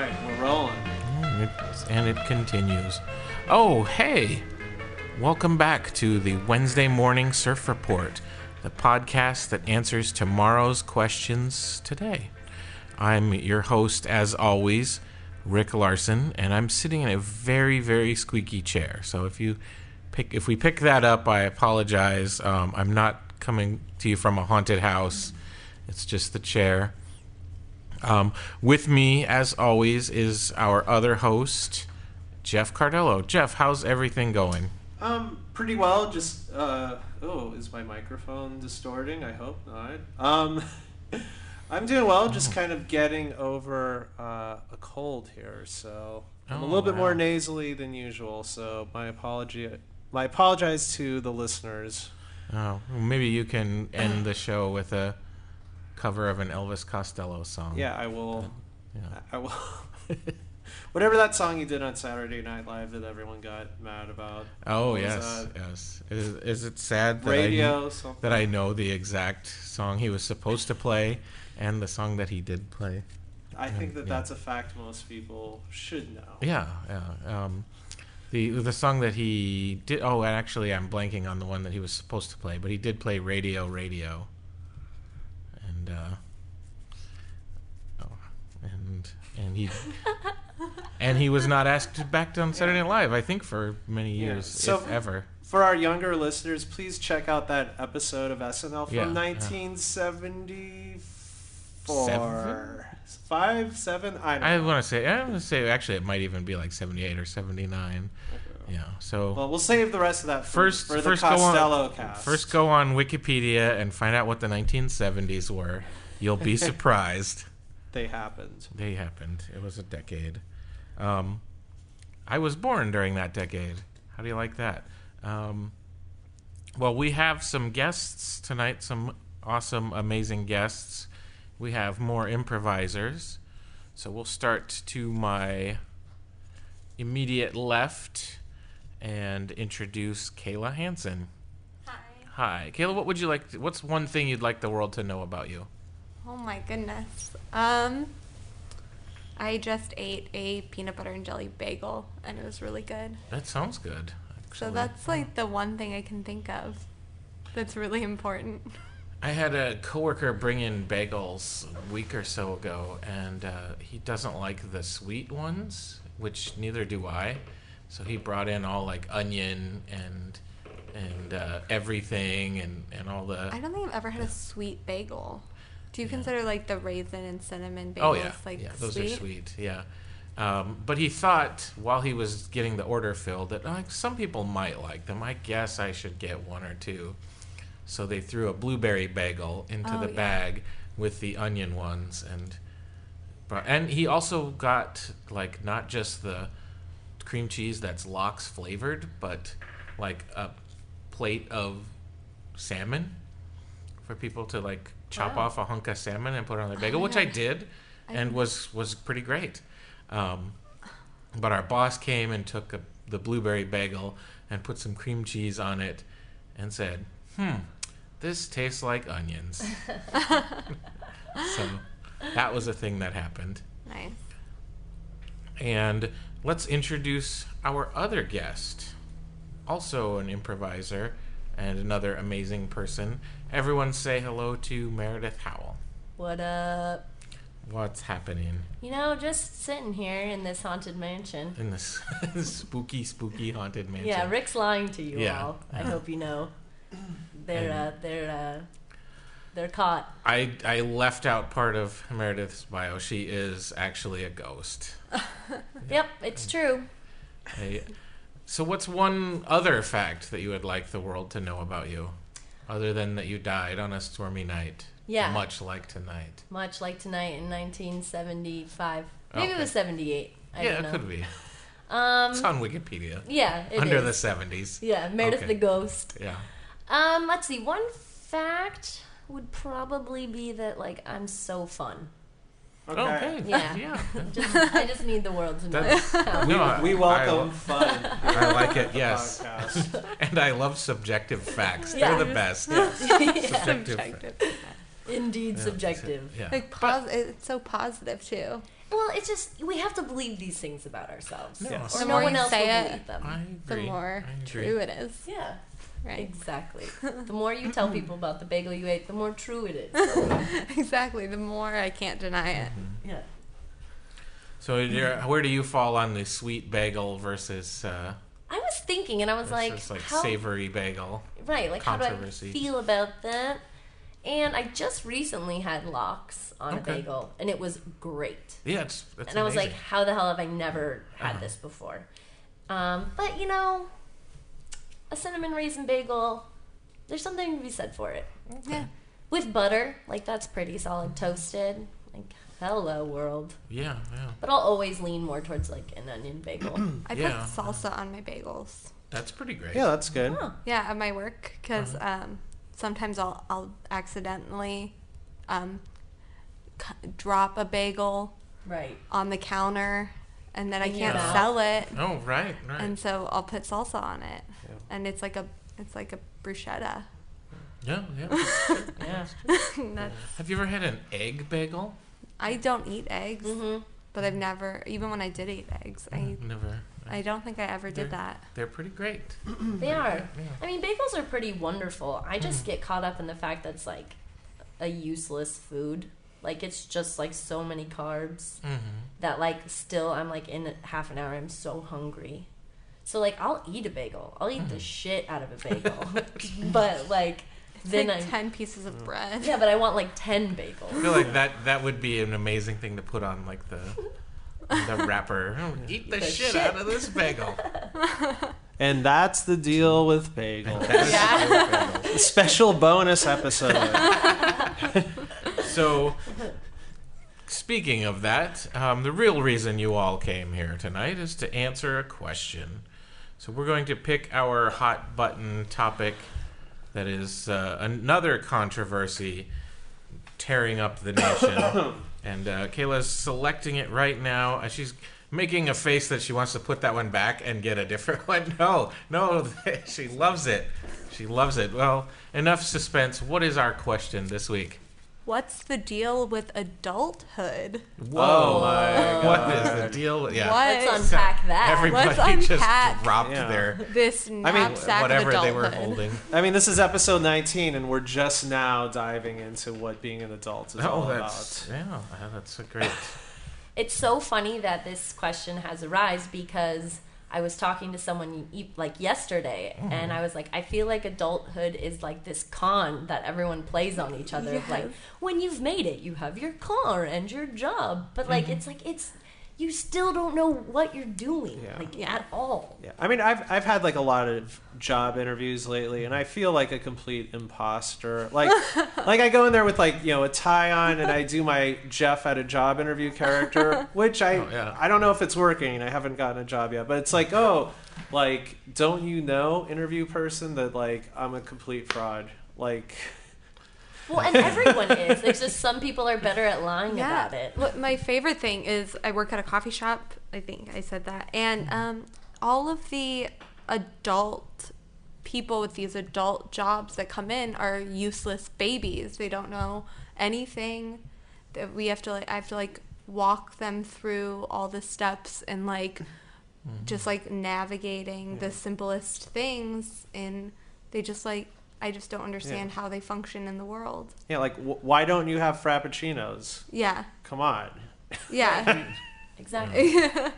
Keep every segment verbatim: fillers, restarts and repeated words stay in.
right, we're rolling. And it continues. Oh, hey! Welcome back to the Wednesday Morning Surf Report, the podcast that answers tomorrow's questions today. I'm your host, as always, Rick Larson, and I'm sitting in a very, very squeaky chair. So if you pick, if we pick that up, I apologize. Um, I'm not coming to you from a haunted house. It's just the chair. Um, with me, as always, is our other host, Jeff Cardello. Jeff, how's everything going? Um, pretty well. Just uh, oh, is my microphone distorting? I hope not. Um, I'm doing well. Just kind of getting over uh, a cold here, so I'm oh, a little bit wow. more nasally than usual. So my apology. My apologize to the listeners. Oh, well, maybe you can end the show with a cover of an Elvis Costello song. Yeah, I will. But, yeah. I, I will. Whatever that song you did on Saturday Night Live that everyone got mad about. Oh, yes, that? yes. Is, is it sad that, Radio, I, something. that I know the exact song he was supposed to play and the song that he did play? I think that yeah. that's a fact most people should know. Yeah, yeah. Um, the the song that he did... Oh, and actually, I'm blanking on the one that he was supposed to play, but he did play Radio, Radio. And... Uh, And and he and he was not asked back on Saturday Night Live, I think, for many years, yeah. so if ever. For our younger listeners, please check out that episode of S N L from yeah, nineteen seventy-four. Seven? Five, seven, I don't I know. want to say, I want to say, actually, it might even be like seventy-eight or seventy-nine. Okay. Yeah, so... Well, we'll save the rest of that for, first, for the first Costello on, cast. First go on Wikipedia and find out what the nineteen seventies were. You'll be surprised. They happened. They happened. It was a decade. Um, I was born during that decade. How do you like that? Um, well, we have some guests tonight, some awesome, amazing guests. We have more improvisers. So we'll start to my immediate left and introduce Kayla Hansen. Hi. Hi. Kayla, what would you like to, what's one thing you'd like the world to know about you? Oh my goodness. Um, I just ate a peanut butter and jelly bagel, and it was really good. That sounds good, actually. So that's like the one thing I can think of that's really important. I had a coworker bring in bagels a week or so ago, and uh, he doesn't like the sweet ones, which neither do I. So he brought in all like onion and and uh, everything and, and all the... I don't think I've ever had a sweet bagel. Do you consider, like, the raisin and cinnamon bagels, oh, yeah. like, yeah, those sweet? Are sweet, yeah. Um, but he thought, while he was getting the order filled, that oh, some people might like them. I guess I should get one or two. So they threw a blueberry bagel into oh, the yeah. bag with the onion ones. And and he also got, like, not just the cream cheese that's lox flavored, but, like, a plate of salmon for people to, like... chop wow. off a hunk of salmon and put it on their bagel, oh which God. I did, I and was, was pretty great. Um, but our boss came and took a, the blueberry bagel and put some cream cheese on it and said, hmm, this tastes like onions. So that was a thing that happened. Nice. And let's introduce our other guest, also an improviser and another amazing person. Everyone say hello to Meredith Howell. What up? What's happening? You know, just sitting here in this haunted mansion. In this spooky, spooky haunted mansion. Yeah, Rick's lying to you yeah. all. I hope you know. They're uh, they're uh, they're caught. I I left out part of Meredith's bio. She is actually a ghost. yep, yep, it's true. I, so what's one other fact that you would like the world to know about you? Other than that you died on a stormy night. Yeah. Much like tonight. Much like tonight in nineteen seventy-five. Maybe okay. it was seventy-eight. I yeah, don't know. It could be. Um, it's on Wikipedia. Yeah, it Under is. the seventies. Yeah, Meredith okay. the Ghost. Yeah. Um, let's see. One fact would probably be that, like, I'm so fun. Okay. okay. Yeah. yeah. just, I just need the world to know. No, we, we welcome I, fun. I like it, yes. And I love subjective facts. Yeah. They're the best. Yes. Yeah. Subjective, subjective facts. Indeed, yeah, subjective. Yeah. Like pos- but, it's so positive too. Well, it's just we have to believe these things about ourselves, yes. or the no more one else will it, believe them. I agree. The more true it is. Yeah. Right. Exactly. The more you tell people about the bagel you ate, the more true it is. Exactly. The more I can't deny it. Mm-hmm. Yeah. So where do you fall on the sweet bagel versus? Uh, I was thinking, and I was like, like, how, savory bagel. Right. Like, how do I feel about that? And I just recently had lox on okay. a bagel, and it was great. Yeah, it's. That's and amazing. I was like, how the hell have I never had uh-huh. this before? Um, but you know. A cinnamon raisin bagel, there's something to be said for it. Okay. Yeah. With butter, like that's pretty solid toasted. Like, hello world. Yeah, yeah. But I'll always lean more towards like an onion bagel. I yeah, put salsa uh, on my bagels. That's pretty great. Yeah, that's good. Huh. Yeah, at my work, because uh-huh. um, sometimes I'll, I'll accidentally um, c- drop a bagel right. on the counter. And then I can't yeah. sell it. Oh, right, right. And so I'll put salsa on it. Yeah. And it's like a it's like a bruschetta. Yeah, yeah. yeah. yeah. Have you ever had an egg bagel? I don't eat eggs. Mm-hmm. But I've never, even when I did eat eggs, yeah, I never. I don't think I ever did that. They're pretty great. They are. Yeah. I mean, bagels are pretty wonderful. I just mm. get caught up in the fact that's like a useless food. Like, it's just, like, so many carbs mm-hmm. that, like, still I'm, like, in half an hour, I'm so hungry. So, like, I'll eat a bagel. I'll eat mm-hmm. the shit out of a bagel. But, like, it's then like I'm... ten pieces of bread. Yeah, but I want, like, ten bagels. I feel like that, that would be an amazing thing to put on, like, the, the wrapper. Oh, eat the, the shit, shit out of this bagel. And that's the deal with bagels. That's yeah. the deal with bagels. Special bonus episode. So, speaking of that, um, the real reason you all came here tonight is to answer a question. So we're going to pick our hot button topic that is uh, another controversy tearing up the nation. And uh, Kayla's selecting it right now. Uh, she's making a face that she wants to put that one back and get a different one. No, no, she loves it. She loves it. Well, enough suspense. What is our question this week? What's the deal with adulthood? Whoa. Oh my God. What is the deal with... Yeah. Let's unpack that. Everybody Let's unpack just dropped yeah. their... This knapsack I mean, whatever they were holding. I mean, this is episode nineteen, and we're just now diving into what being an adult is oh, all that's, about. Yeah, that's a great... It's so funny that this question has arisen because I was talking to someone like yesterday, mm. and I was like, I feel like adulthood is like this con that everyone plays on each other. Yes. Like, when you've made it, you have your car and your job, but like, mm-hmm. it's like it's you still don't know what you're doing, yeah. like yeah. at all. Yeah, I mean, I've I've had like a lot of job interviews lately, and I feel like a complete imposter. Like, like I go in there with like you know a tie on, and I do my Jeff at a job interview character, which I oh, yeah. I don't know if it's working. I haven't gotten a job yet, but it's like oh, like don't you know interview person that like I'm a complete fraud, like. Well, and everyone is. There's just some people are better at lying yeah. about it. Well, my favorite thing is I work at a coffee shop. I think I said that. And um, all of the adult people with these adult jobs that come in are useless babies. They don't know anything. That we have to. Like, I have to like walk them through all the steps and like mm-hmm. just like navigating yeah. the simplest things. And they just like. I just don't understand yeah. how they function in the world. Yeah, like, w- why don't you have frappuccinos? Yeah. Come on. Yeah. Exactly. Yeah.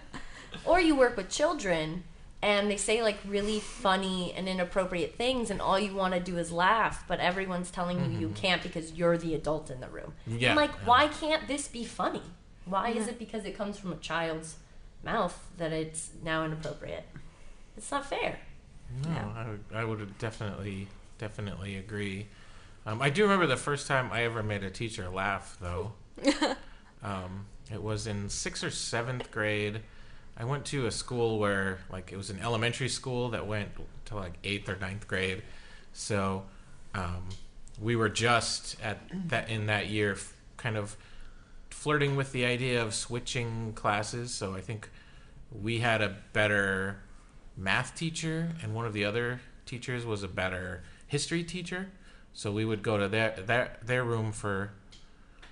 Or you work with children, and they say, like, really funny and inappropriate things, and all you want to do is laugh, but everyone's telling you mm-hmm. you can't because you're the adult in the room. Yeah. I'm like, yeah. why can't this be funny? Why yeah. is it because it comes from a child's mouth that it's now inappropriate? It's not fair. No, yeah. I would, I would have definitely... Definitely agree. Um, I do remember the first time I ever made a teacher laugh, though. um, it was in sixth or seventh grade. I went to a school where, like, it was an elementary school that went to, like, eighth or ninth grade. So um, we were just at that in that year f- kind of flirting with the idea of switching classes. So I think we had a better math teacher, and one of the other teachers was a better... history teacher, So we would go to their their their room for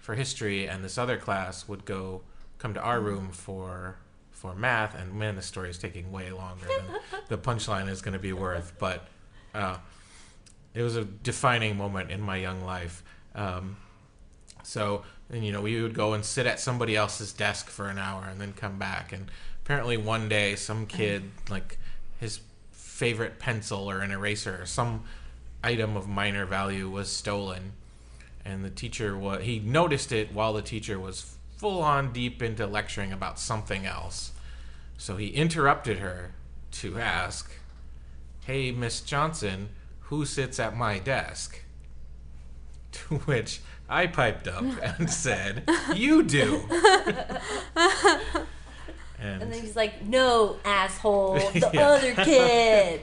for history, and this other class would go come to our room for for math. And man, the story is taking way longer than the punchline is going to be worth. But uh, it was a defining moment in my young life. Um, so and you know, we would go and sit at somebody else's desk for an hour and then come back. And apparently one day, some kid, like his favorite pencil or an eraser or some item of minor value was stolen, and the teacher was he noticed it while the teacher was full on deep into lecturing about something else. So he interrupted her to ask, "Hey, Miss Johnson, who sits at my desk?" To which I piped up and said, "You do." and, and then he's like, "No, asshole, the yeah. other kid."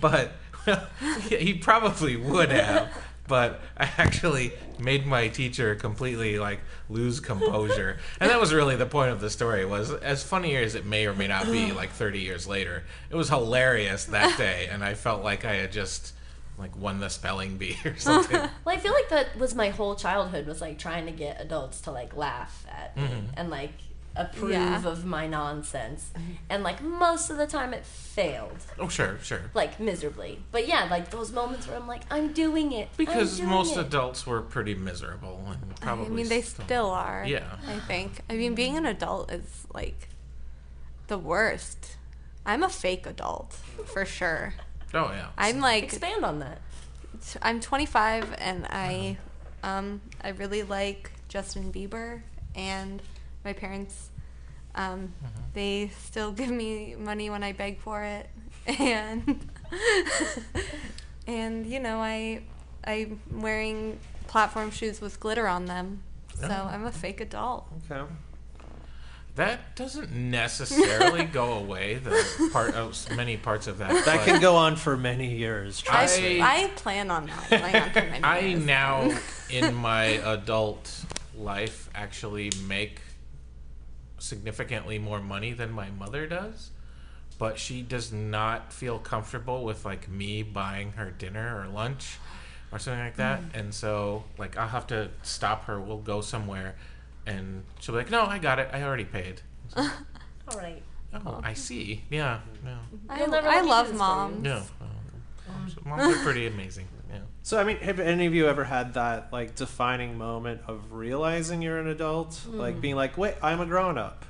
But well, he probably would have, but I actually made my teacher completely like lose composure. And that was really the point of the story. Was as funny as it may or may not be, like thirty years later, it was hilarious that day, and I felt like I had just like won the spelling bee or something. Well, I feel like that was my whole childhood, was like trying to get adults to like laugh at mm-hmm. me and like approve yeah. of my nonsense, and like most of the time it failed. Oh sure, sure. Like miserably. But yeah, like those moments where I'm like, I'm doing it. Because doing most it. adults were pretty miserable, and probably I mean they still, still are. Yeah. I think. I mean, being an adult is like the worst. I'm a fake adult for sure. Oh yeah. I'm like expand on that. I'm twenty-five and I um I really like Justin Bieber, and my parents, um, uh-huh. they still give me money when I beg for it, and and you know I I'm wearing platform shoes with glitter on them, so oh. I'm a fake adult. Okay, that doesn't necessarily go away. The part of many parts of that that can go on for many years. Trust I, me. I plan on that. Plan on for many I years. Now in my adult life actually make significantly more money than my mother does, but she does not feel comfortable with like me buying her dinner or lunch or something like that. Mm. And so like I'll have to stop her. We'll go somewhere and she'll be like, "No, I got it. I already paid." Like, all right. Oh, I see. Yeah. yeah. I, I love moms. Yeah. Moms, moms are pretty amazing. Yeah. So I mean, have any of you ever had that like defining moment of realizing you're an adult, mm. like being like, "Wait, I'm a grown up."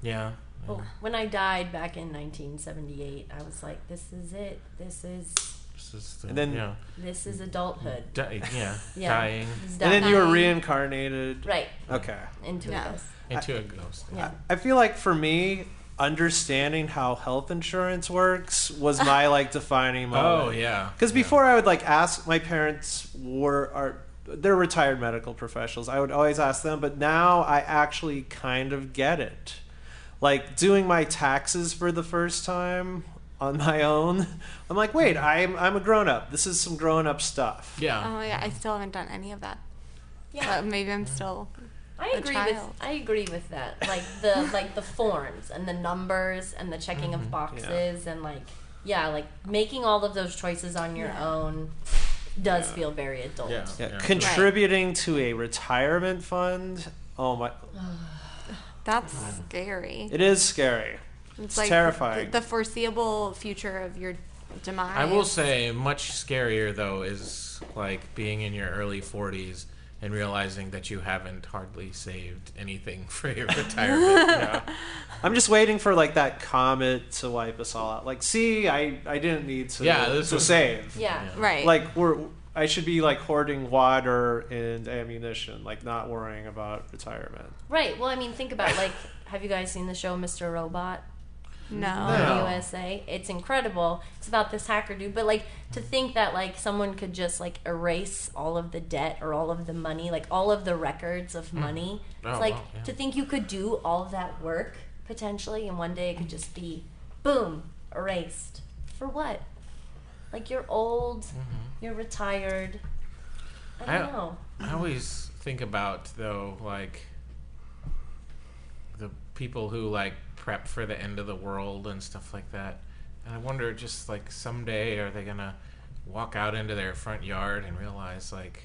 Yeah. Well, when I died back in nineteen seventy-eight, I was like, "This is it. This is." This is the, and then yeah. this is adulthood. Di- yeah. yeah. Dying. And then you were reincarnated. Right. Okay. Into yeah. a ghost. Into a ghost. Yeah. I feel like for me, understanding how health insurance works was my like defining moment. Oh yeah, because before yeah. I would like ask my parents were are they're retired medical professionals. I would always ask them, but now I actually kind of get it. Like doing my taxes for the first time on my own, I'm like, wait, I'm I'm a grown up. This is some grown up stuff. Yeah. Oh yeah, I still haven't done any of that. Yeah, but maybe I'm still. I agree with I agree with that. Like the like the forms and the numbers and the checking mm-hmm, of boxes yeah. and like yeah, like making all of those choices on your yeah. own does yeah. feel very adult. Yeah. Yeah. Yeah. Contributing right. to a retirement fund. Oh my That's yeah. scary. It is scary. It's, it's like terrifying. The, the foreseeable future of your demise. I will say much scarier though is like being in your early forties and realizing that you haven't hardly saved anything for your retirement. Yeah. I'm just waiting for like that comet to wipe us all out. Like, see, I, I didn't need to, yeah, this to was, save. Yeah. yeah, right. Like we're I should be like hoarding water and ammunition, like not worrying about retirement. Right. Well, I mean, think about like, have you guys seen the show Mister Robot? No. On no. U S A. It's incredible. It's about this hacker dude. But, like, to think that, like, someone could just, like, erase all of the debt or all of the money, like, all of the records of money. Mm. Oh, it's like, well, yeah. to think you could do all of that work, potentially, and one day it could just be, boom, erased. For what? Like, you're old, mm-hmm. you're retired. I don't I, know. I always think about, though, like, the people who, like, prep for the end of the world and stuff like that, and I wonder just like someday are they gonna walk out into their front yard and realize, like,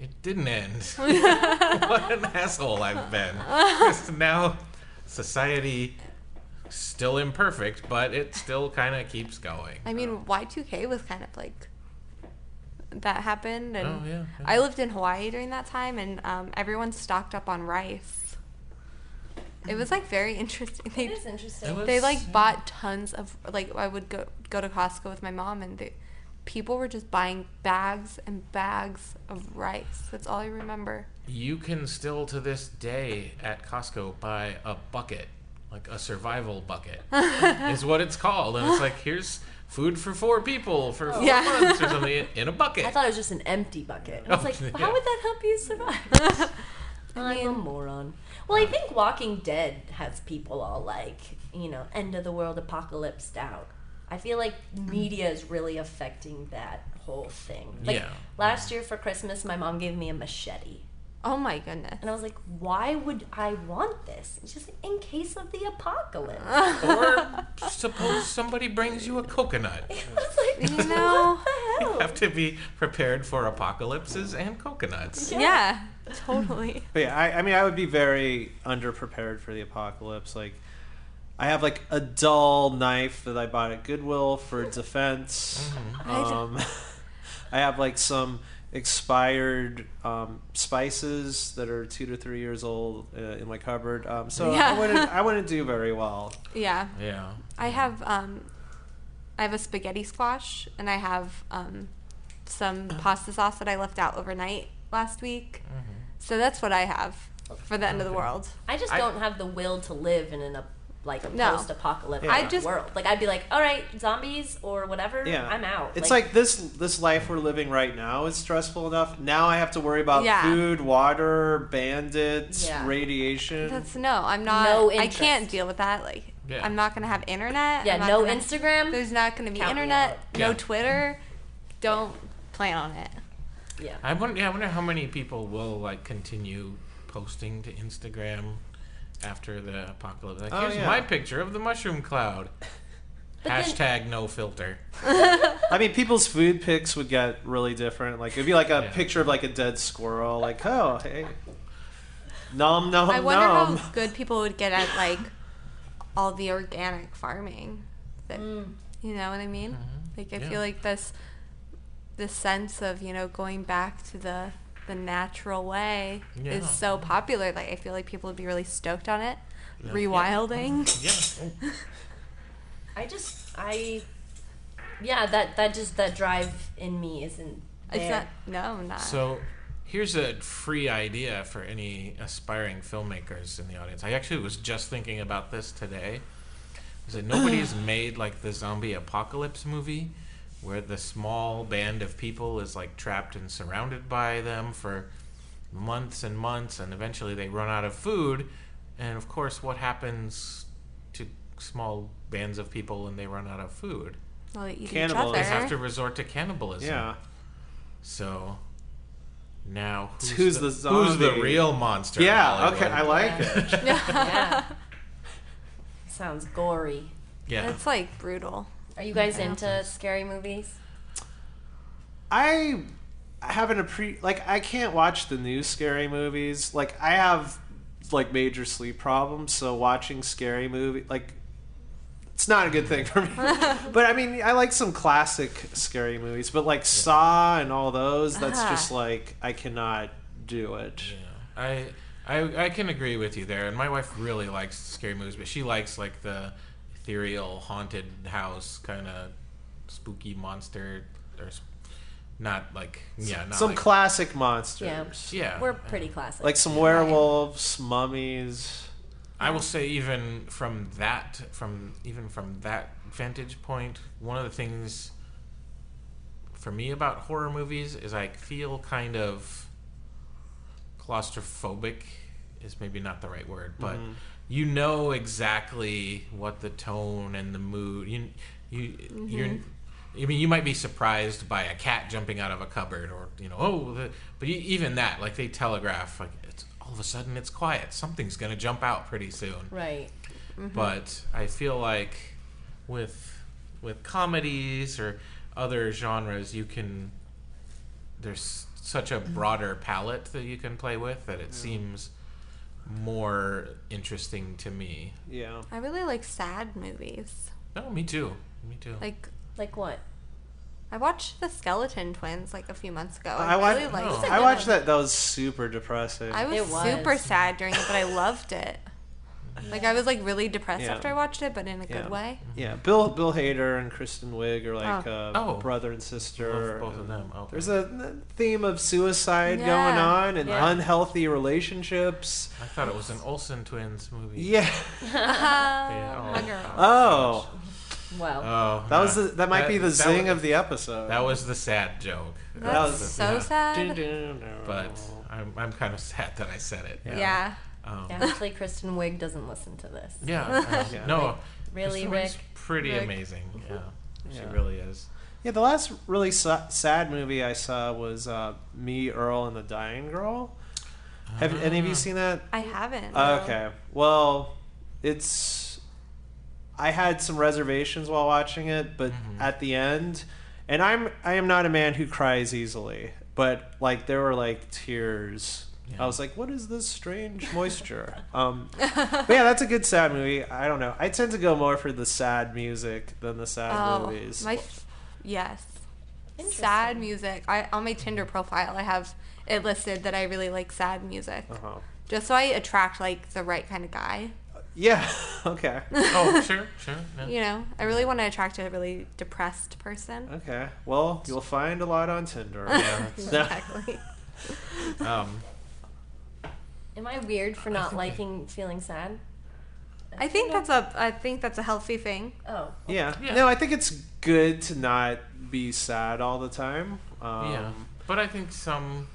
it didn't end. What an asshole I've been. Just now society, still imperfect, but it still kind of keeps going. I mean, um, Y two K was kind of like, that happened. And oh, yeah, yeah. I lived in Hawaii during that time, and um, everyone stocked up on rice. It was like very interesting. They, it is interesting. It was, they like yeah. bought tons of, like, I would go, go to Costco with my mom, and they, people were just buying bags and bags of rice. That's all I remember. You can still to this day at Costco buy a bucket, like a survival bucket is what it's called. And it's like, here's food for four people for four yeah. months or something in a bucket. I thought it was just an empty bucket. I was oh, like, well, yeah. how would that help you survive? I mean, I'm a moron. Well, I think Walking Dead has people all like, you know, end of the world apocalypse out. I feel like media is really affecting that whole thing. Like yeah. last year for Christmas, my mom gave me a machete. Oh my goodness. And I was like, why would I want this? It's just in case of the apocalypse. Or suppose somebody brings you a coconut. It was like, you know, what the hell? You have to be prepared for apocalypses and coconuts. Yeah, yeah, totally. But yeah, I, I mean, I would be very underprepared for the apocalypse. Like, I have like a dull knife that I bought at Goodwill for defense. Mm-hmm. Um, I have like some expired um, spices that are two to three years old uh, in my cupboard. Um, so yeah. I wouldn't, I wouldn't do very well. Yeah. Yeah. I have, um, I have a spaghetti squash, and I have um, some pasta sauce that I left out overnight last week. Mm-hmm. So that's what I have for the end okay. of the world. I just don't I, have the will to live in an ap- like a no. post-apocalyptic yeah. just, world. Like, I'd be like, all right, zombies or whatever, yeah. I'm out. It's like, like this this life we're living right now is stressful enough. Now I have to worry about yeah. food, water, bandits, yeah. radiation. That's no, I'm not. No interest. I can't deal with that. Like, yeah. I'm not going to have internet. Yeah, no gonna, Instagram. There's not going to be Count internet. No yeah. Twitter. Don't plan on it. Yeah. I wonder, yeah, I wonder how many people will, like, continue posting to Instagram after the apocalypse. Like, oh, here's yeah. my picture of the mushroom cloud. Hashtag then, no filter. I mean, people's food pics would get really different. Like, it'd be like a yeah. picture of like a dead squirrel. Like, oh, hey. Nom, nom, nom. I wonder nom. how good people would get at like all the organic farming. That, mm. You know what I mean? Mm-hmm. Like, I yeah. feel like this, this sense of, you know, going back to the the natural way yeah. is so popular. Like, I feel like people would be really stoked on it. Yeah. Rewilding. Yeah. I just, I, yeah, that, that just, that drive in me isn't there. It's not, no, I'm not. So here's a free idea for any aspiring filmmakers in the audience. I actually was just thinking about this today. Is that nobody's made like the zombie apocalypse movie, where the small band of people is like trapped and surrounded by them for months and months, and eventually they run out of food. And of course, what happens to small bands of people when they run out of food? Well, they eat cannibalism. Each other. They have to resort to cannibalism. Yeah. So now who's, who's the, the zombie? Who's the real monster? Yeah. Okay, I like yeah. it. Yeah. Sounds gory. Yeah. It's like brutal. Are you guys into scary movies? I haven't a pre like I can't watch the new scary movies. Like, I have like major sleep problems, so watching scary movie like it's not a good thing for me. But I mean, I like some classic scary movies, but like yeah. Saw and all those, that's ah. just like I cannot do it. Yeah. I I I can agree with you there. And my wife really likes scary movies, but she likes like the ethereal haunted house kind of spooky monster, or sp- not like yeah not some like, classic monsters. Yeah, yeah, we're pretty classic. Like some werewolves, mummies. I will say, even from that from even from that vantage point, one of the things for me about horror movies is I feel kind of claustrophobic. Is maybe not the right word, but. Mm-hmm. You know exactly what the tone and the mood. You, you, mm-hmm. you're. I mean, you might be surprised by a cat jumping out of a cupboard, or you know, oh, the, but you, even that, like they telegraph, like it's all of a sudden it's quiet. Something's gonna jump out pretty soon. Right. Mm-hmm. But I feel like with with comedies or other genres, you can, there's such a broader palette that you can play with that it yeah. seems more interesting to me. Yeah. I really like sad movies. No, me too. Me too. Like like what? I watched The Skeleton Twins like a few months ago. I, I really watched, liked no. it. I watched that. That was super depressing. I was, it was. super sad during it, but I loved it. Like I was like really depressed yeah. after I watched it, but in a yeah. good way. Yeah, Bill Bill Hader and Kristen Wiig are like oh. Uh, oh. brother and sister. Both, both of them. Okay. There's a theme of suicide yeah. going on and yeah. unhealthy relationships. I thought it was an Olsen Twins movie. Yeah. yeah. Oh. oh. Well. Oh, that no. was the, that might that, be the zing was, of the episode. That was the sad joke. That's that was the, so yeah. sad. But I'm I'm kind of sad that I said it. Yeah. yeah. Um, Actually, Kristen Wiig doesn't listen to this. Yeah, yeah. no, really, Kristen Rick. Wiig's pretty Rick. amazing. Yeah, she yeah. really is. Yeah, the last really sa- sad movie I saw was uh, Me, Earl, and the Dying Girl. Uh, Have any of you seen that? I haven't. Uh, no. Okay, well, it's. I had some reservations while watching it, but mm-hmm. at the end, and I'm I am not a man who cries easily, but like there were like tears. Yeah. I was like, what is this strange moisture? Um, but yeah, that's a good sad movie. I don't know. I tend to go more for the sad music than the sad oh, movies. My f- yes. Sad music. I, on my Tinder profile, I have it listed that I really like sad music. Uh-huh. Just so I attract, like, the right kind of guy. Uh, yeah. Okay. Oh, sure, sure. Yeah. You know, I really want to attract a really depressed person. Okay. Well, you'll find a lot on Tinder. Yeah. Exactly. um... Am I weird for not liking I, feeling sad? I, I think that's a I think that's a healthy thing. Oh. Yeah. yeah. No, I think it's good to not be sad all the time. Um, yeah. But I think some,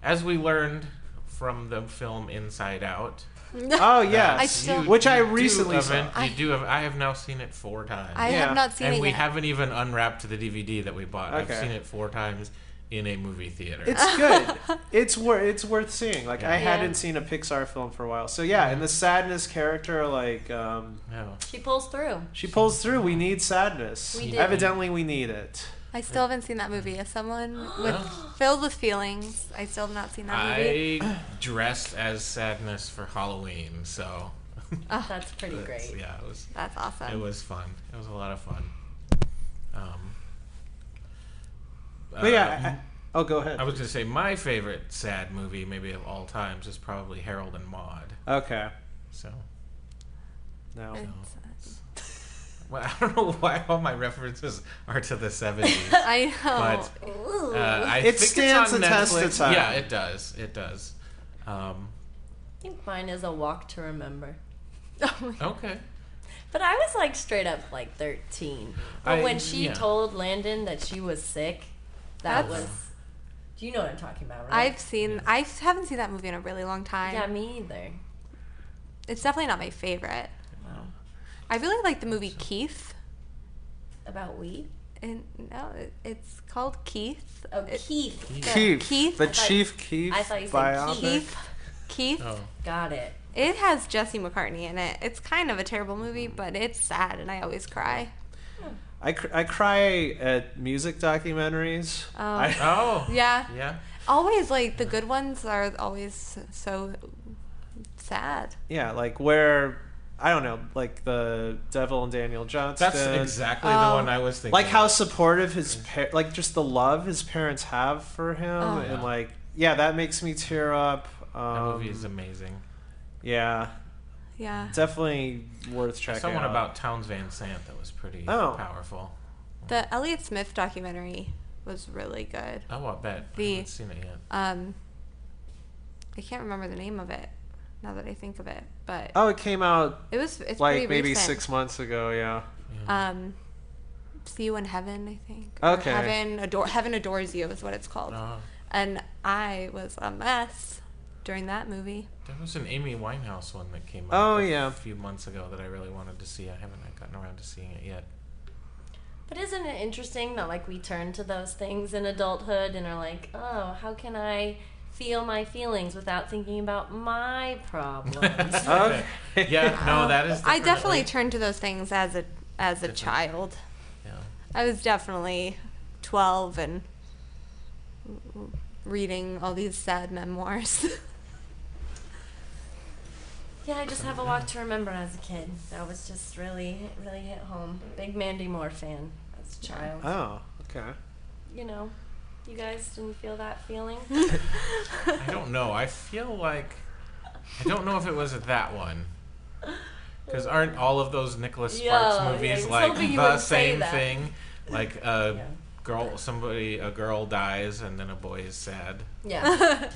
as we learned from the film Inside Out. oh yeah, I still, you, which you I recently saw. I, you do have, I have now seen it four times. I yeah. have not seen and it. And we yet. haven't even unwrapped the D V D that we bought. Okay. I've seen it four times. In a movie theater. It's good. it's worth it's worth seeing. Like yeah. I hadn't yeah. seen a Pixar film for a while. So yeah, mm-hmm. and the sadness character, like um yeah. she pulls through. She pulls through. We need sadness. We do. Evidently we need it. I still haven't seen that movie. As someone with filled with feelings, I still have not seen that movie. I dressed as sadness for Halloween, so oh, that's pretty great. Yeah, it was That's awesome. It was fun. It was a lot of fun. Um But yeah, um, I, oh, go ahead. I was going to say my favorite sad movie, maybe of all times, is probably Harold and Maude. Okay. So. No. It's, so. Well, I don't know why all my references are to the seventies. I know. But, uh, I it think stands the test of time. Yeah, it does. It does. Um, I think mine is A Walk to Remember. Oh my God. Okay. But I was like straight up like thirteen. But I, when she yeah. told Landon that she was sick, that That's, was. Do you know what I'm talking about, right? I've seen. Yeah. I haven't seen that movie in a really long time. Yeah, me either. It's definitely not my favorite. Wow. I really like the movie so, Keith. About weed? And no, it, it's called Keith. Oh, it, Keith. Keith. Keith. Keith. The thought, Chief Keith. I thought you said biopic. Keith. Keith. Oh. Got it. It has Jesse McCartney in it. It's kind of a terrible movie, but it's sad, and I always cry. I, cr- I cry at music documentaries. Oh. I, oh. Yeah. Yeah. Always, like, the good ones are always so sad. Yeah, like where, I don't know, like the Devil and Daniel Johnston. That's exactly oh. the one I was thinking. Like how supportive his par- like just the love his parents have for him. Oh. And, like, yeah, that makes me tear up. Um, that movie is amazing. Yeah. Yeah. Definitely worth checking Someone out. Someone about Townes Van Sant that was pretty oh. powerful. The Elliott Smith documentary was really good. Oh, I bet. The, I haven't seen it yet. Um, I can't remember the name of it now that I think of it. But oh, it came out it was, it's like maybe recent. six months ago, yeah. yeah. Um, See You in Heaven, I think. Okay. Or Heaven, Ador- Heaven Adores You is what it's called. Uh-huh. And I was a mess during that movie. There was an Amy Winehouse one that came out oh, yeah. a few months ago that I really wanted to see. I haven't gotten around to seeing it yet. But isn't it interesting that, like, we turn to those things in adulthood and are like, oh, how can I feel my feelings without thinking about my problems? okay. Yeah, no, that is. I definitely turned to those things as a as a different. child. Yeah. I was definitely twelve and reading all these sad memoirs. Yeah, I just have a lot to remember as a kid. That was just really, really hit home. Big Mandy Moore fan as a child. Oh, okay. You know, you guys didn't feel that feeling? I don't know. I feel like, I don't know if it was that one. Because aren't all of those Nicholas Sparks Yo, movies yeah, like the same thing? Like a yeah. girl, somebody, a girl dies and then a boy is sad. Yeah.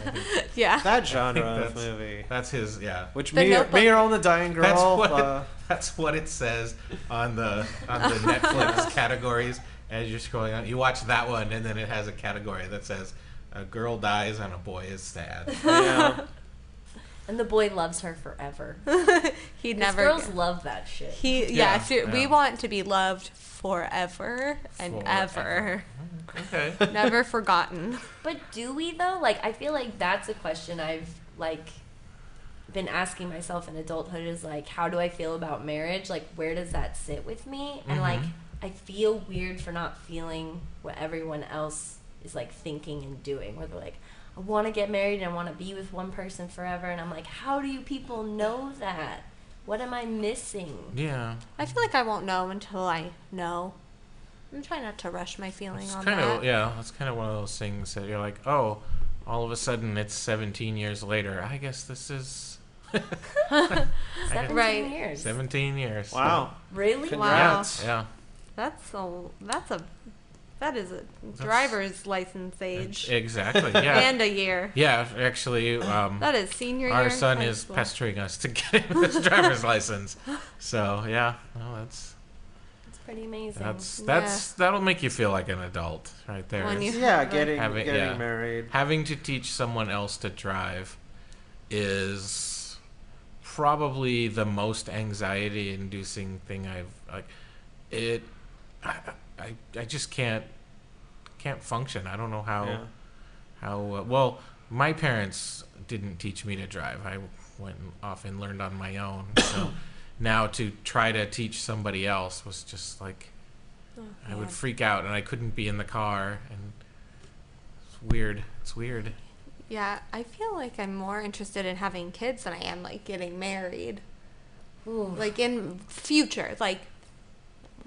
Yeah. That genre of movie. That's his, yeah. Which the me, Notebook. Me or on the dying girl. That's what, uh, it, that's what it says on the on the Netflix categories. As you're scrolling on, you watch that one, and then it has a category that says, a girl dies and a boy is sad. You know? And the boy loves her forever. He never... Girls g- love that shit. He, yeah, yeah, so yeah, we want to be loved forever and forever. ever. Okay. Never forgotten. But do we, though? Like, I feel like that's a question I've, like, been asking myself in adulthood is, like, how do I feel about marriage? Like, where does that sit with me? And, mm-hmm. like... I feel weird for not feeling what everyone else is, like, thinking and doing. Where they're like, I want to get married and I want to be with one person forever. And I'm like, how do you people know that? What am I missing? Yeah. I feel like I won't know until I know. I'm trying not to rush my feeling it's on kinda, that. Yeah, that's kind of one of those things that you're like, oh, all of a sudden it's seventeen years later. I guess this is... seventeen right. years. seventeen years. Wow. So. Really? Congrats. Wow. Yeah. That's a, that's a, that is a driver's that's, license age. Exactly, yeah. And a year. Yeah, actually. Um, that is senior our year. Our son is school. Pestering us to get him his driver's license. So, yeah, well, that's. That's pretty amazing. That's, that's, yeah. That'll make you feel like an adult right there. When you, yeah, getting, having, getting yeah, married. Having to teach someone else to drive is probably the most anxiety-inducing thing I've, like, it. I, I I just can't can't function. I don't know how yeah. how uh, well my parents didn't teach me to drive. I went off and learned on my own. So now to try to teach somebody else was just like oh, I yeah. would freak out, and I couldn't be in the car. And it's weird. It's weird. Yeah, I feel like I'm more interested in having kids than I am like getting married. Ooh. Like in future, like.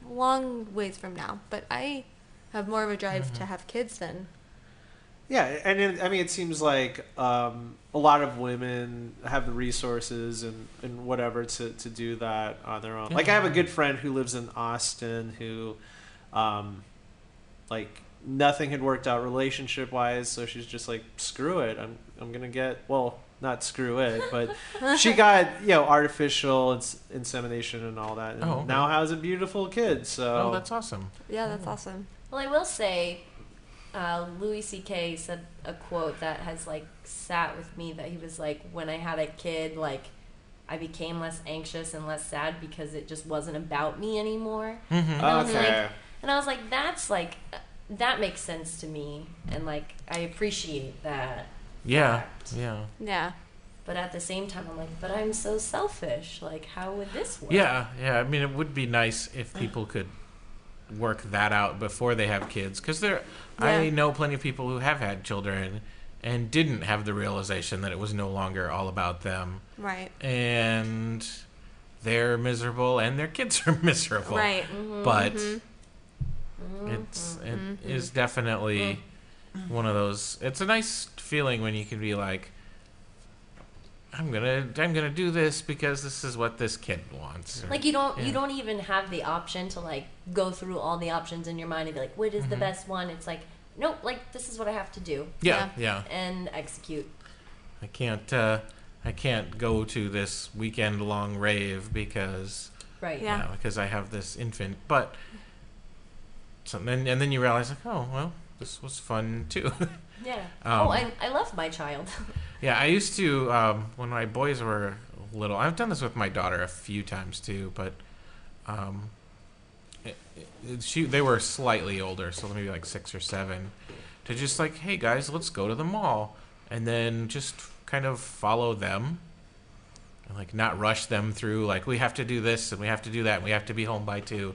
Long ways from now, but I have more of a drive mm-hmm. to have kids than. Yeah, and it, I mean, it seems like um, a lot of women have the resources and, and whatever to, to do that on their own. Mm-hmm. Like, I have a good friend who lives in Austin who, um, like, nothing had worked out relationship wise, so she's just like, screw it, I'm I'm gonna get well. Not screw it, but she got, you know, artificial ins- insemination and all that, and oh, okay. now has a beautiful kid, so... Oh, that's awesome. Yeah, that's oh. awesome. Well, I will say, uh, Louis C K said a quote that has, like, sat with me, that he was like, when I had a kid, like, I became less anxious and less sad because it just wasn't about me anymore. Mm-hmm. And okay. I like, and I was like, that's, like, that makes sense to me, and, like, I appreciate that. Yeah, fact. yeah. Yeah. But at the same time, I'm like, but I'm so selfish. Like, how would this work? Yeah, yeah. I mean, it would be nice if people could work that out before they have kids. Because there, yeah. I know plenty of people who have had children and didn't have the realization that it was no longer all about them. Right. And they're miserable and their kids are miserable. Right. Mm-hmm, but mm-hmm. it's it mm-hmm. is definitely... Mm-hmm. One of those. It's a nice feeling when you can be like, "I'm gonna, I'm gonna do this because this is what this kid wants." Or, like you don't, yeah. you don't even have the option to like go through all the options in your mind and be like, "What is mm-hmm. the best one?" It's like, nope, like this is what I have to do. Yeah, yeah, yeah. And execute. I can't, uh, I can't go to this weekend long rave because, right? Yeah, uh, because I have this infant. But, so then, and then you realize like, oh well. This was fun, too. Yeah. Um, oh, I I love my child. Yeah, I used to, um, when my boys were little, I've done this with my daughter a few times, too, but um, it, it, she they were slightly older, so maybe like six or seven, to just like, hey, guys, let's go to the mall, and then just kind of follow them and, like, not rush them through, like, we have to do this and we have to do that and we have to be home by two,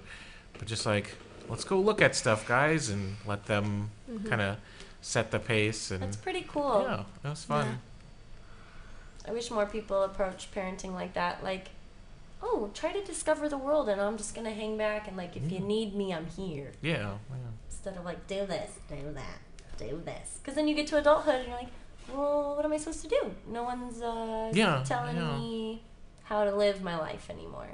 but just like... let's go look at stuff, guys, and let them mm-hmm. kind of set the pace. And that's pretty cool. Yeah, that was fun. Yeah. I wish more people approach parenting like that. Like, oh, try to discover the world, and I'm just going to hang back, and, like, if yeah. you need me, I'm here. Yeah. yeah. Instead of, like, do this, do that, do this. Because then you get to adulthood, and you're like, well, what am I supposed to do? No one's uh, yeah, telling yeah. me how to live my life anymore.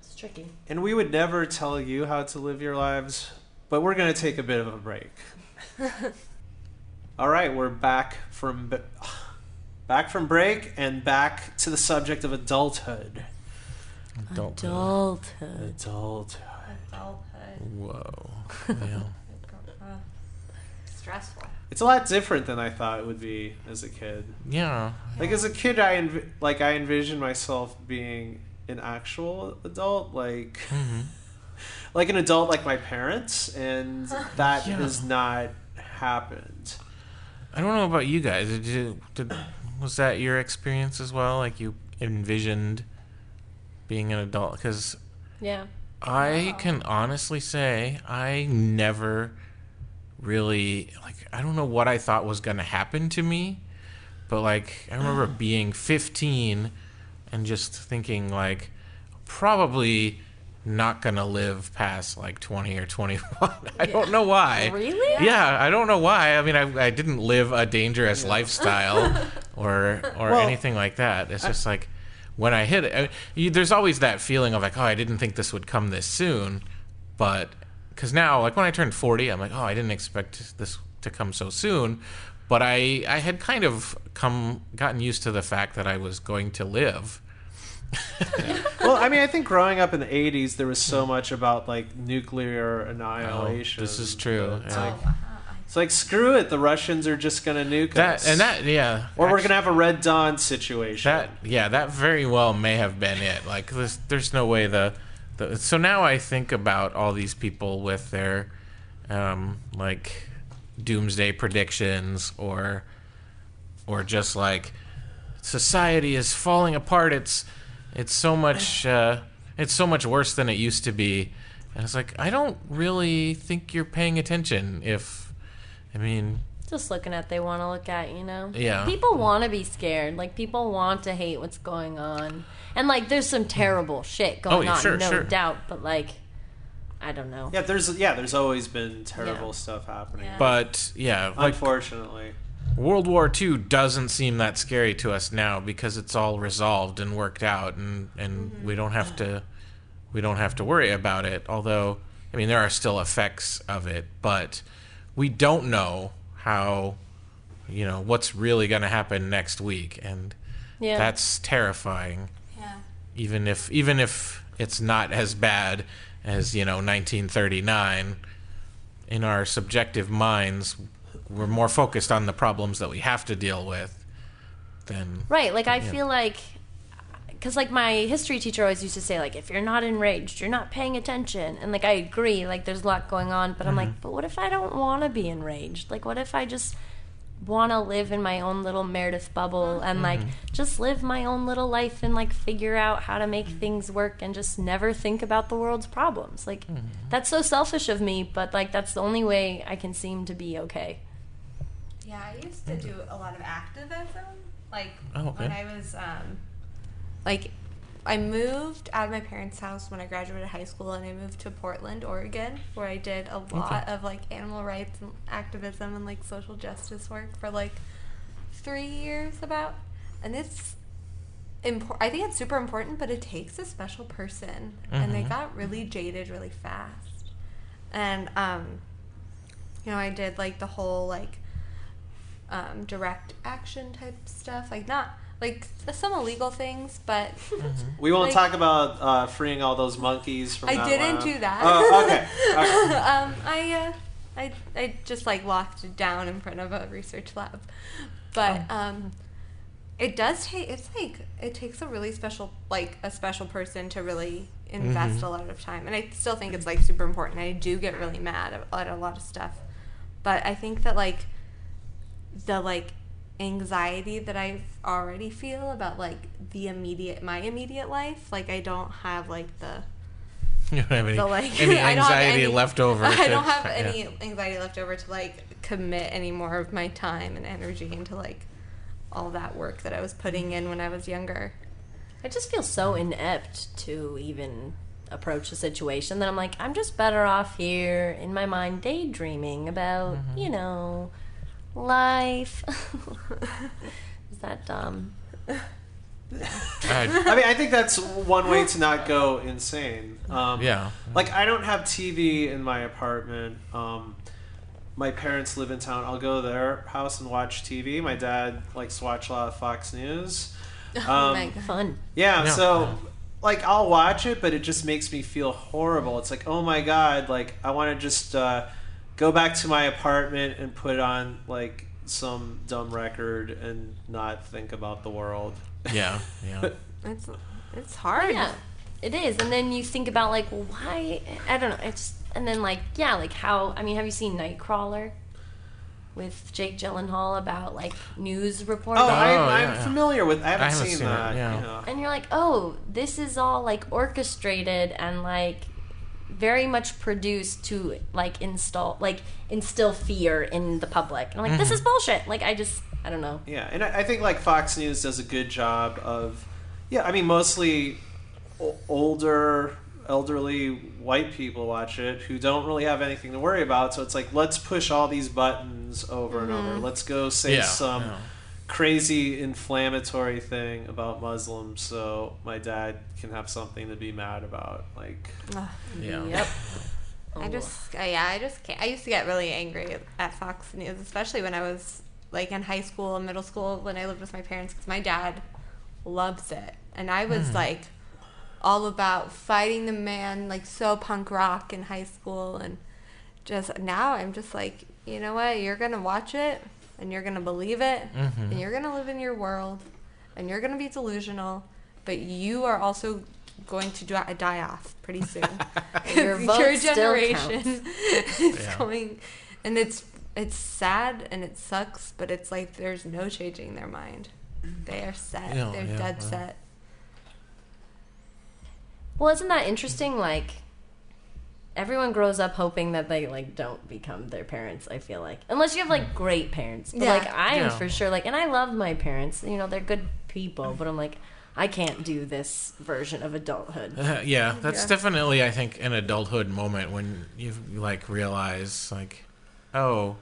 It's tricky. And we would never tell you how to live your lives, but we're going to take a bit of a break. All right, we're back from... Be- Back from break and back to the subject of adulthood. Adulthood. Adulthood. Adulthood. adulthood. Whoa. Yeah. Stressful. It's a lot different than I thought it would be as a kid. Yeah. Like as a kid, I env- like I envisioned myself being an actual adult, like mm-hmm. like an adult like my parents, and that yeah. has not happened. I don't know about you guys. Did you, did, was that your experience as well? Like you envisioned being an adult? Because yeah. I wow. can honestly say I never really, like, I don't know what I thought was going to happen to me. But, like, I remember being fifteen and just thinking, like, probably not going to live past, like, twenty or twenty-one. I yeah. don't know why. Really? Yeah, I don't know why. I mean, I I didn't live a dangerous yeah. lifestyle or or well, anything like that. It's just, I, like, when I hit it, I, you, there's always that feeling of, like, oh, I didn't think this would come this soon. But, because now, like, when I turned forty, I'm like, oh, I didn't expect this to come so soon. But I, I had kind of come gotten used to the fact that I was going to live. Yeah. Well, I mean, I think growing up in the eighties, there was so much about, like, nuclear annihilation. Oh, this is true. It's, yeah. like, it's like, screw it, the Russians are just going to nuke that, us. And that, yeah. Or actually, we're going to have a Red Dawn situation. That, yeah, that very well may have been it. Like, there's, there's no way the, the... So now I think about all these people with their, um, like, doomsday predictions or, or just, like, society is falling apart, it's... It's so much. Uh, it's so much worse than it used to be, and it's like I don't really think you're paying attention. If, I mean, just looking at they want to look at, you know. Yeah. People want to be scared. Like people want to hate what's going on, and like there's some terrible shit going oh, yeah, on, sure, no sure. doubt. But like, I don't know. Yeah, there's yeah, there's always been terrible yeah. stuff happening. Yeah. But yeah, like, unfortunately. World War Two doesn't seem that scary to us now because it's all resolved and worked out, and, and mm-hmm. we don't have to we don't have to worry about it. Although, I mean, there are still effects of it, but we don't know how, you know, what's really going to happen next week, and yeah. that's terrifying. Yeah. Even if even if it's not as bad as, you know, nineteen thirty-nine, in our subjective minds, we're more focused on the problems that we have to deal with than... Right, like, I know. feel like... Because, like, my history teacher always used to say, like, if you're not enraged, you're not paying attention. And, like, I agree, like, there's a lot going on, but mm-hmm. I'm like, but what if I don't want to be enraged? Like, what if I just want to live in my own little Meredith bubble and, mm-hmm. like, just live my own little life and, like, figure out how to make mm-hmm. things work and just never think about the world's problems? Like, mm-hmm. that's so selfish of me, but, like, that's the only way I can seem to be okay. Yeah, I used to do a lot of activism, like, oh, okay. when I was, um, like, I moved out of my parents' house when I graduated high school, and I moved to Portland, Oregon, where I did a lot okay. of, like, animal rights and activism and, like, social justice work for, like, three years about, and it's important, I think it's super important, but it takes a special person, mm-hmm. and they got really jaded really fast, and, um, you know, I did, like, the whole, like, Um, direct action type stuff, like not like some illegal things, but mm-hmm. we won't like, talk about uh, freeing all those monkeys from. I didn't do that. Oh, okay. okay. um, I, uh, I, I just like walked down in front of a research lab, but oh. um, it does take. It's like it takes a really special, like a special person to really invest mm-hmm. a lot of time, and I still think it's like super important. I do get really mad at a lot of stuff, but I think that like. The, like, anxiety that I already feel about, like, the immediate, my immediate life. Like, I don't have, like, the You don't have any, so like, any anxiety any, left over. I to, don't have any yeah. anxiety left over to like commit any more of my time and energy into like all that work that I was putting in when I was younger. I just feel so inept to even approach the situation that I'm like, I'm just better off here in my mind daydreaming about, mm-hmm. you know, life. Is that dumb? I mean, I think that's one way to not go insane. Um, yeah. Like, I don't have T V in my apartment. Um, my parents live in town. I'll go to their house and watch T V. My dad likes to watch a lot of Fox News. Um, oh, my God. Fun. Yeah, no, so, no. like, I'll watch it, but it just makes me feel horrible. It's like, oh, my God, like, I want to just uh, go back to my apartment and put on, like, some dumb record and not think about the world. Yeah, yeah. It's it's hard. Yeah, it is. And then you think about like, well, why? I don't know. It's and then like, yeah, like how? I mean, have you seen Nightcrawler with Jake Gyllenhaal about like news reporting? Oh, I, oh I'm yeah, familiar with. I haven't, I haven't seen, seen that. It, yeah. You know. And you're like, oh, this is all like orchestrated and like very much produced to like install like instill fear in the public. And I'm like, mm-hmm. this is bullshit. Like, I just. I don't know. Yeah, and I think like Fox News does a good job of, yeah, I mean mostly older, elderly white people watch it who don't really have anything to worry about. So it's like, let's push all these buttons over mm-hmm. and over. Let's go say yeah, some yeah. crazy inflammatory thing about Muslims so my dad can have something to be mad about. Like, uh, yeah. Yep. oh. I just, uh, yeah, I just can't. I used to get really angry at Fox News, especially when I was. Like in high school and middle school when I lived with my parents because my dad loves it. And I was mm. like all about fighting the man, like so punk rock in high school. And just now I'm just like, you know what? You're going to watch it and you're going to believe it mm-hmm. and you're going to live in your world and you're going to be delusional. But you are also going to die off pretty soon. your, your generation is yeah. going. And it's. It's sad and it sucks, but it's like there's no changing their mind. They are set. Yeah, They're yeah, dead yeah. set. Well, isn't that interesting? Like, everyone grows up hoping that they, like, don't become their parents, I feel like. Unless you have, like, great parents. But, yeah. like, I am yeah. for sure, like, and I love my parents. You know, they're good people, but I'm like, I can't do this version of adulthood. Uh, yeah, that's yeah. definitely, I think, an adulthood moment when you, like, realize, like, oh...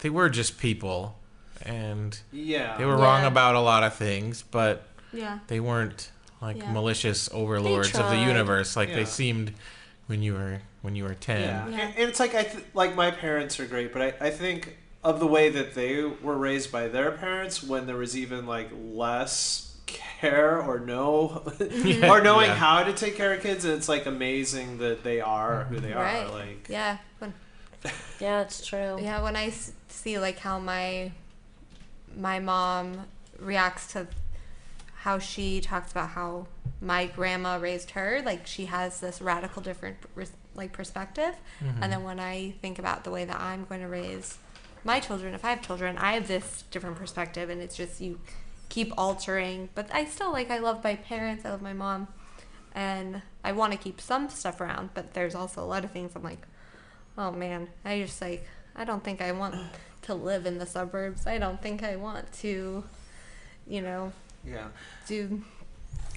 They were just people, and yeah. they were yeah. wrong about a lot of things, but yeah. they weren't like yeah. malicious overlords of the universe. Like yeah. they seemed when you were when you were ten. Yeah, yeah. And it's like I th- like my parents are great, but I, I think of the way that they were raised by their parents when there was even like less care or no yeah. or knowing yeah. how to take care of kids, and it's like amazing that they are who they right. are. Like yeah, yeah, it's true. Yeah, when I see like how my my mom reacts to how she talks about how my grandma raised her, like she has this radical different like perspective. Mm-hmm. And then when I think about the way that I'm going to raise my children, if I have children, I have this different perspective, and it's just you keep altering. But I still like I love my parents, I love my mom, and I want to keep some stuff around. But there's also a lot of things I'm like, oh man, I just like I don't think I want to live in the suburbs. I don't think I want to, you know, yeah, do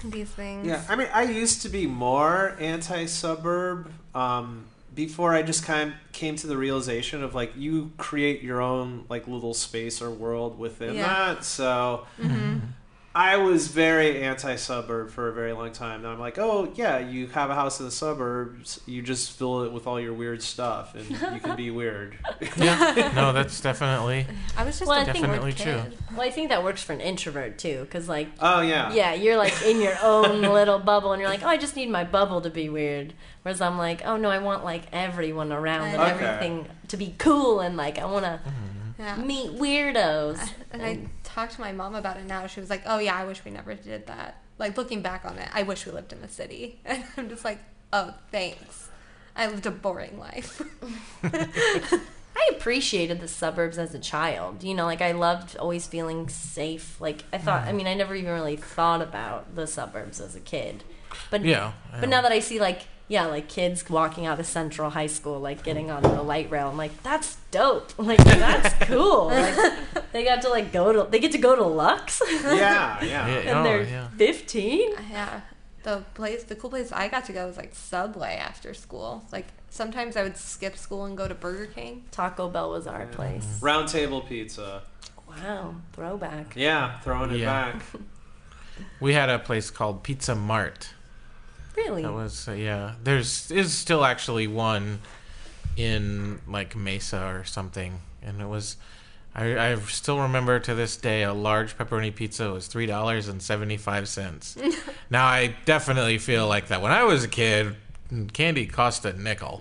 these things. Yeah, I mean, I used to be more anti-suburb um, before I just kind of came to the realization of like you create your own like little space or world within yeah. that. So. Mm-hmm. I was very anti-suburb for a very long time. Now I'm like, oh, yeah, you have a house in the suburbs. You just fill it with all your weird stuff, and you can be weird. yeah. No, that's definitely I was just well, a definitely true. Well, I think that works for an introvert, too, because, like... Oh, yeah. Yeah, you're, like, in your own little bubble, and you're like, oh, I just need my bubble to be weird. Whereas I'm like, oh, no, I want, like, everyone around and okay. everything to be cool, and, like, I want to... Mm-hmm. Yeah. Meet weirdos. I, and, and I talked to my mom about it now. She was like, oh, yeah, I wish we never did that. Like, looking back on it, I wish we lived in the city. And I'm just like, oh, thanks. I lived a boring life. I I appreciated the suburbs as a child. You know, like, I loved always feeling safe. Like, I thought, I mean, I never even really thought about the suburbs as a kid. But yeah, but now that I see, like, yeah, like, kids walking out of Central High School, like, getting on the light rail, I'm like, that's dope. Like, that's cool. Like, they got to, like, go to, they get to go to Lux. Yeah, yeah. And they're oh, yeah. fifteen. Yeah. The place, the cool place I got to go was, like, Subway after school. Like, sometimes I would skip school and go to Burger King. Taco Bell was our yeah. place. Round Table Pizza. Wow. Throwback. Yeah, throwing it yeah. back. We had a place called Pizza Mart. Really? That was, uh, yeah. There's is still actually one in, like, Mesa or something. And it was, I, I still remember to this day, a large pepperoni pizza was three dollars and seventy-five cents. Now, I definitely feel like that when I was a kid, candy cost a nickel.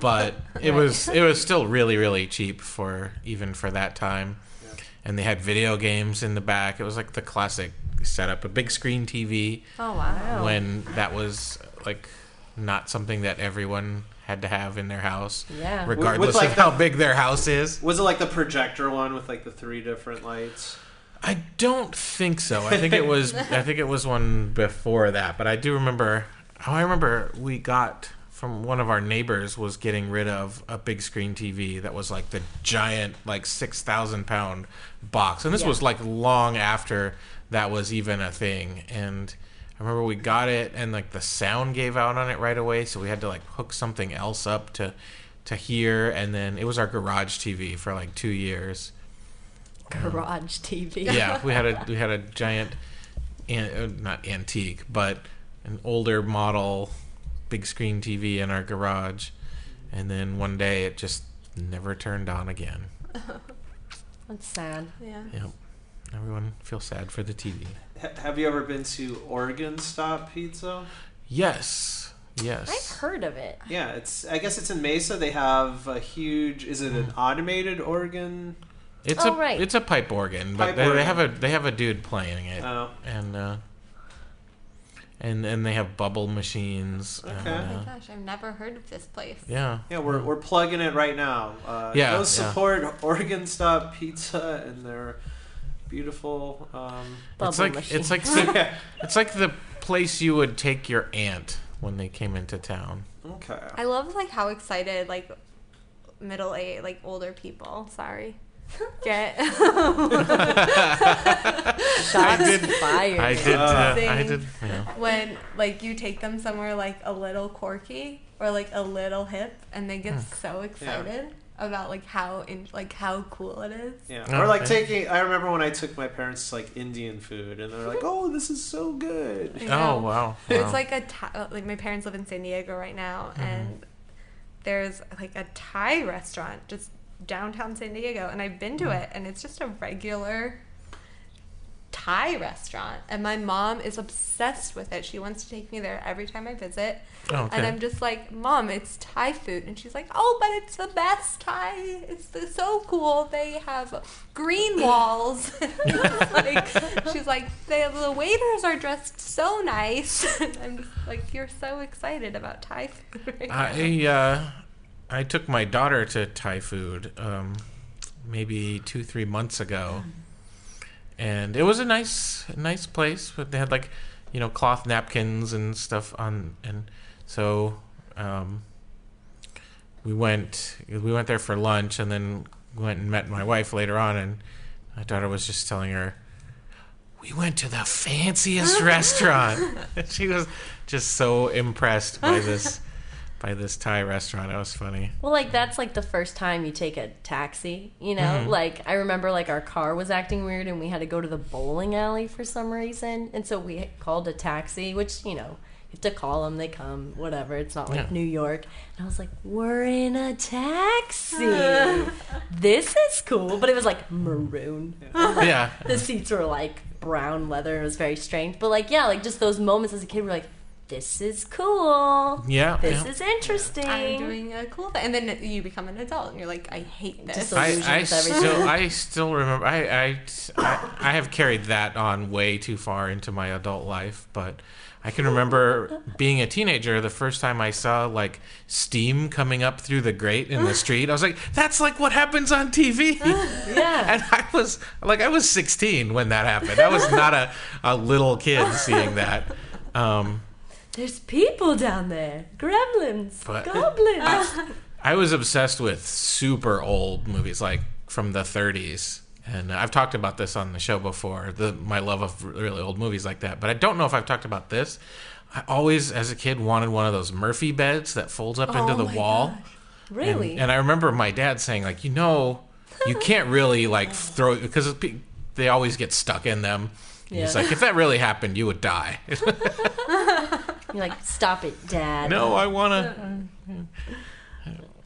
But it was it was still really, really cheap for, even for that time. Yeah. And they had video games in the back. It was like the classic set up a big screen T V. Oh, wow. When that was, like, not something that everyone had to have in their house. Yeah. Regardless with, with, like, of how the, big their house is. Was it like the projector one with, like, the three different lights? I don't think so. I think it was I think it was one before that, but I do remember oh, I remember we got from one of our neighbors was getting rid of a big screen T V that was like the giant, like, six thousand pound box. And this yeah. was, like, long after that was even a thing. And I remember we got it, and, like, the sound gave out on it right away, so we had to, like, hook something else up to to hear. And then it was our garage T V for, like, two years. Garage um, T V. Yeah, we had a we had a giant, an, not antique, but an older model big screen T V in our garage. And then one day it just never turned on again. That's sad. Yeah. Yep. Everyone feels sad for the T V. Have you ever been to Oregon Stop Pizza? Yes. Yes. I've heard of it. Yeah, it's. I guess it's in Mesa. They have a huge. Is it an automated organ? It's oh, a. Right. It's a pipe organ, pipe but they, organ. they have a. They have a dude playing it. Oh. And. Uh, and and they have bubble machines. Okay. And, uh, oh my gosh, I've never heard of this place. Yeah. Yeah, we're we're plugging it right now. Uh, yeah. Go support yeah. Oregon Stop Pizza and their beautiful um it's like machine. it's like the, it's like the place you would take your aunt when they came into town. Okay. I love, like, how excited, like, middle age, like, older people sorry get shots fired. I did uh, I did yeah. when, like, you take them somewhere, like, a little quirky or, like, a little hip, and they get mm. so excited yeah. about, like, how in, like how cool it is. Yeah. Oh, or, like, okay. taking. I remember when I took my parents to, like, Indian food, and they're like, "Oh, this is so good." You know? Oh wow. wow! It's like a Thai, like, my parents live in San Diego right now, mm-hmm. and there's, like, a Thai restaurant just downtown San Diego, and I've been to mm. it, and it's just a regular Thai restaurant, and my mom is obsessed with it. She wants to take me there every time I visit. Oh, okay. And I'm just like, Mom, it's Thai food. And she's like, oh, but it's the best Thai. It's the, so cool. They have green walls. Like, she's like, they, the waiters are dressed so nice. And I'm just like, you're so excited about Thai food. Right I, uh, I took my daughter to Thai food um, maybe two, three months ago. And it was a nice, nice place, but they had, like, you know, cloth napkins and stuff on, and so um, we went, we went there for lunch, and then went and met my wife later on, and my daughter was just telling her, we went to the fanciest restaurant. She was just so impressed by this. By this Thai restaurant. It was funny. Well, like, that's, like, the first time you take a taxi, you know? Mm-hmm. Like, I remember, like, our car was acting weird, and we had to go to the bowling alley for some reason. And so we called a taxi, which, you know, you have to call them, they come, whatever. It's not like yeah. New York. And I was like, we're in a taxi. This is cool. But it was, like, maroon. Yeah. Like, yeah. The seats were, like, brown leather. It was very strange. But, like, yeah, like, just those moments as a kid were like, this is cool. Yeah. This yeah. is interesting. I'm doing a cool thing. And then you become an adult and you're like, I hate this. I, I, still, I still remember. I, I, I, I have carried that on way too far into my adult life, but I can remember being a teenager, the first time I saw, like, steam coming up through the grate in the street. I was like, that's, like, what happens on T V. Yeah. And I was, like, I was sixteen when that happened. I was not a, a little kid seeing that. Um, There's people down there. Gremlins. Goblins. I, I was obsessed with super old movies, like, from the thirties. And I've talked about this on the show before, the, my love of really old movies like that. But I don't know if I've talked about this. I always, as a kid, wanted one of those Murphy beds that folds up oh into the wall. Gosh. Really? And, and I remember my dad saying, like, you know, you can't really, like, throw it because they always get stuck in them. Yeah. He's like, if that really happened, you would die. You're like, stop it, Dad. No, I want to.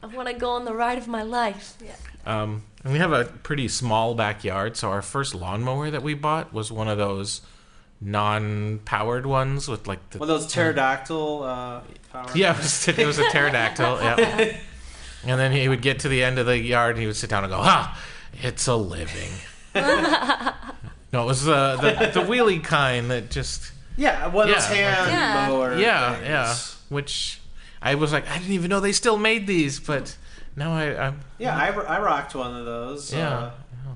I want to go on the ride of my life. Yeah. Um, and we have a pretty small backyard, so our first lawnmower that we bought was one of those non-powered ones with like the... One of those pterodactyl uh, power... Yeah, it was, it was a pterodactyl, yeah. And then he would get to the end of the yard and he would sit down and go, ah, it's a living. No, it was the, the, the wheelie kind that just... Yeah, one of those hand mower things. Yeah, yeah, which I was like, I didn't even know they still made these, but... No, I... I'm, yeah, I, I rocked one of those yeah, uh, yeah.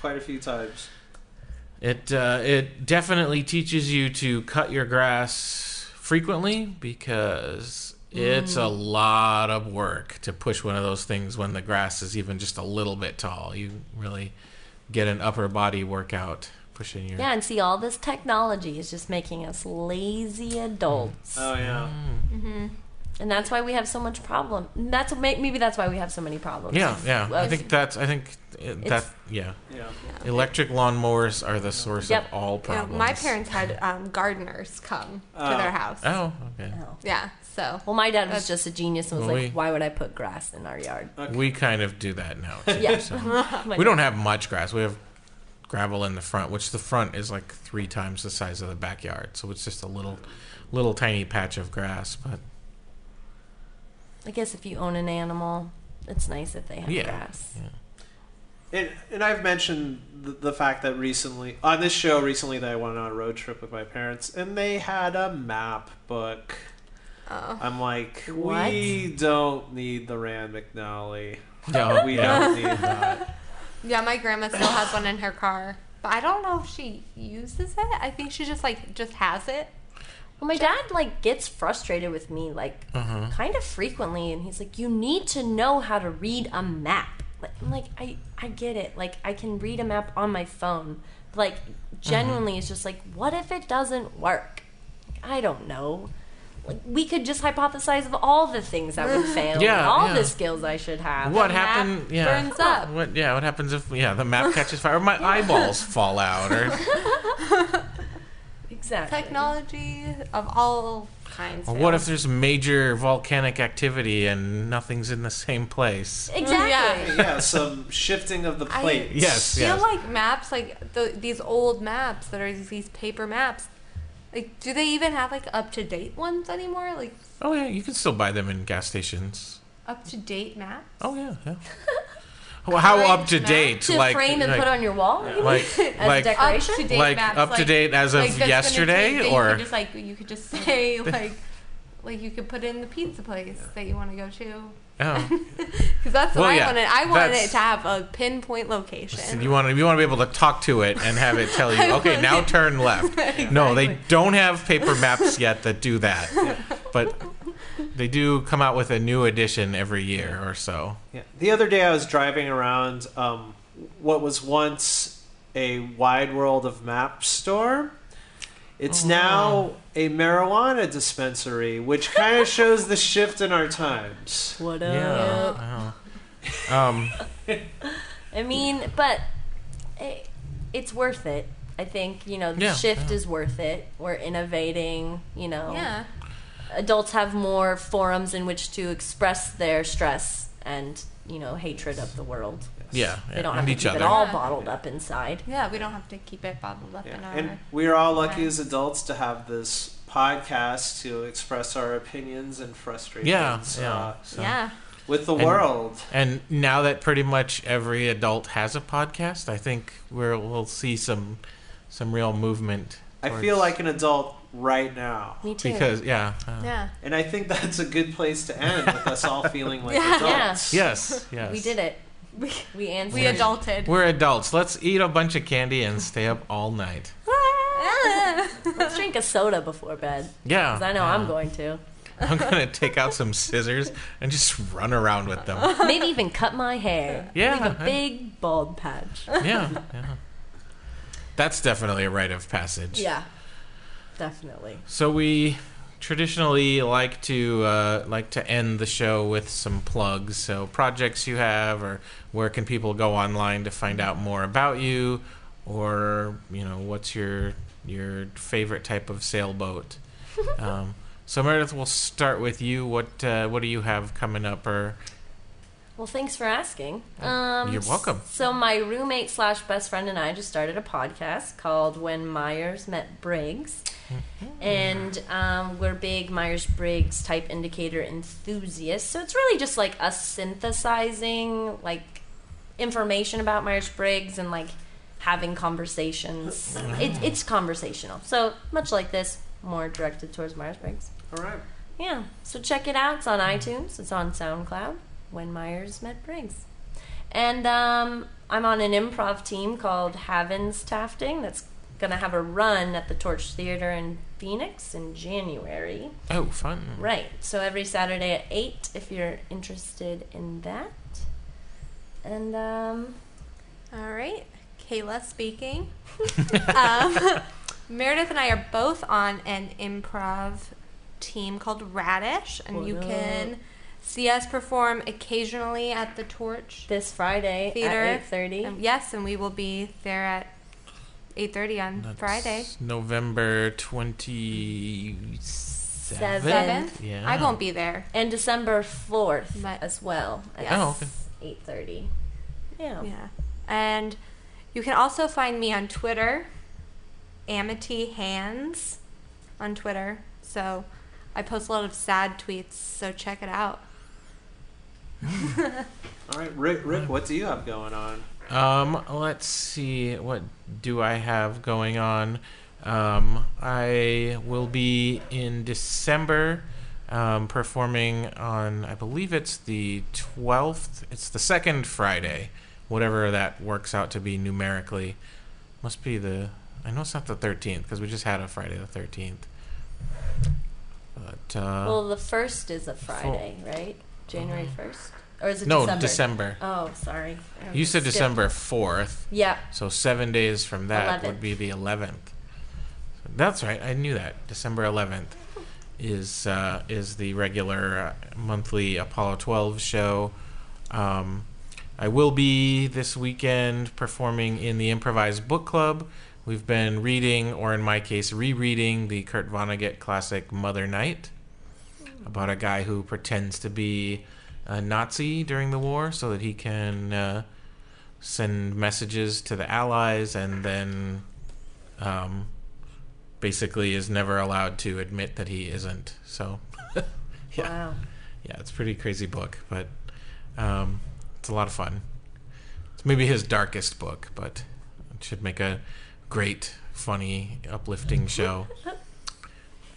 quite a few times. It uh, it definitely teaches you to cut your grass frequently because mm. it's a lot of work to push one of those things when the grass is even just a little bit tall. You really get an upper body workout pushing your... Yeah, and see, all this technology is just making us lazy adults. Oh, yeah. Mm. Mm-hmm. And that's why we have so much problem. That's maybe that's why we have so many problems. Yeah, yeah. I think that's. I think that. Yeah. yeah. Yeah. Electric lawnmowers are the source yep. of all problems. You know, my parents had um, gardeners come uh, to their house. Oh, okay. Oh. Yeah. So. Well, my dad was just a genius and was well, like, we, "Why would I put grass in our yard?" Okay. We kind of do that now. Too, yeah. So. We don't have much grass. We have gravel in the front, which the front is like three times the size of the backyard. So it's just a little, little tiny patch of grass, but. I guess if you own an animal, it's nice if they have yeah. grass. Yeah. And and I've mentioned the, the fact that recently, on this show recently, that I went on a road trip with my parents, and they had a map book. Oh. I'm like, what? We don't need the Rand McNally. No, we don't need that. Yeah, my grandma still has one in her car, but I don't know if she uses it. I think she just like just has it. Well, my dad, like, gets frustrated with me, like, uh-huh. kind of frequently. And he's like, you need to know how to read a map. Like, I'm like, I, I get it. Like, I can read a map on my phone. But, like, genuinely, uh-huh. it's just like, what if it doesn't work? Like, I don't know. Like, we could just hypothesize of all the things that would fail. Yeah, all yeah. the skills I should have. What happens? Yeah. Burns up. What, what, yeah, what happens if, yeah, the map catches fire? Or my eyeballs fall out. Or... Exactly. Technology of all kinds. Well, what if there's major volcanic activity and nothing's in the same place? Exactly. Yeah, yeah some shifting of the plate. I yes, feel yes. like maps, like the, these old maps that are these paper maps, like do they even have like up-to-date ones anymore? Like oh yeah, you can still buy them in gas stations. Up-to-date maps? Oh yeah, yeah. Well, how up to date? To like, frame and like, put on your wall, maybe? Like, as like, a decoration? Up to date like, maps, up to date like, as of like yesterday, or you could just like you could just say like, like you could put in the pizza place that you want to go to. Oh, because that's what well, I yeah. wanted. I wanted that's... it to have a pinpoint location. You want to you want to be able to talk to it and have it tell you, okay, now turn left. Exactly. No, they don't have paper maps yet that do that, yeah. but. They do come out with a new edition every year or so. Yeah. The other day I was driving around um, what was once a Wide World of Maps store. It's oh. now a marijuana dispensary, which kind of shows the shift in our times. What up? Yeah. Wow. Um. I mean, but it, it's worth it. I think, you know, the yeah, shift yeah. is worth it. We're innovating, you know. Yeah. Adults have more forums in which to express their stress and, you know, hatred of the world. Yes. Yeah, yeah. They don't and have to keep other. It all bottled yeah. up inside. Yeah, we don't have to keep it bottled up yeah. in our... And we're all lucky as adults to have this podcast to express our opinions and frustrations. Yeah, yeah, uh, so. yeah. With the and, world. And now that pretty much every adult has a podcast, I think we're, we'll see some some real movement. Towards... I feel like an adult right now. Me too. Because, yeah. Uh, yeah. And I think that's a good place to end, with us all feeling like yeah. adults. Yeah. Yes, yes. We did it. We, we answered. We adulted. We're adults. Let's eat a bunch of candy and stay up all night. Let's drink a soda before bed. Yeah. Because I know uh, I'm going to. I'm going to take out some scissors and just run around with them. Maybe even cut my hair. Yeah. Like a big, I... bald patch. Yeah, yeah. That's definitely a rite of passage. Yeah, definitely. So we traditionally like to uh, like to end the show with some plugs. So projects you have, or where can people go online to find out more about you, or, you know, what's your your favorite type of sailboat? Um So, Meredith, we'll start with you. What uh, what do you have coming up? Or Well, thanks for asking. Um, You're welcome. So my roommate slash best friend and I just started a podcast called When Myers Met Briggs. Mm-hmm. And um, we're big Myers-Briggs type indicator enthusiasts. So it's really just like us synthesizing like information about Myers-Briggs and like having conversations. Mm-hmm. It, it's conversational. So much like this, more directed towards Myers-Briggs. All right. Yeah. So check it out. It's on iTunes. It's on SoundCloud. When Myers Met Briggs. And um, I'm on an improv team called Haven's Tafting that's going to have a run at the Torch Theater in Phoenix in January. Oh, fun. Right. So every Saturday at eight if you're interested in that. And, um... all right. Kayla speaking. um... Meredith and I are both on an improv team called Radish, and what you can up? see us perform occasionally at the Torch this Friday Theater. At eight thirty. Um, yes, and we will be there at eight thirty on That's Friday. November twenty-seventh. Seventh. Yeah. I won't be there. And December fourth but, as well at yes. oh, okay. eight thirty. Yeah. Yeah. And you can also find me on Twitter, Amity Hands on Twitter. So I post a lot of sad tweets, so check it out. All right, Rick, Rick, what do you have going on? Um, let's see. What do I have going on? Um, I will be in December um, performing on, I believe it's the twelfth. It's the second Friday, whatever that works out to be numerically. Must be the... I know it's not the thirteenth because we just had a Friday the thirteenth. But uh, well, the first is a Friday, full, right? January first, or is it no December? December? Oh, sorry. You said stiff. December fourth. Yeah. So seven days from that eleventh. Would be the eleventh. That's right. I knew that. December eleventh is uh, is the regular uh, monthly Apollo twelve show. Um, I will be this weekend performing in the Improvised Book Club. We've been reading, or in my case, rereading the Kurt Vonnegut classic Mother Night, about a guy who pretends to be a Nazi during the war so that he can uh, send messages to the Allies, and then um, basically is never allowed to admit that he isn't. So, yeah. Wow. Yeah, it's a pretty crazy book, but um, it's a lot of fun. It's maybe his darkest book, but it should make a... great, funny, uplifting show.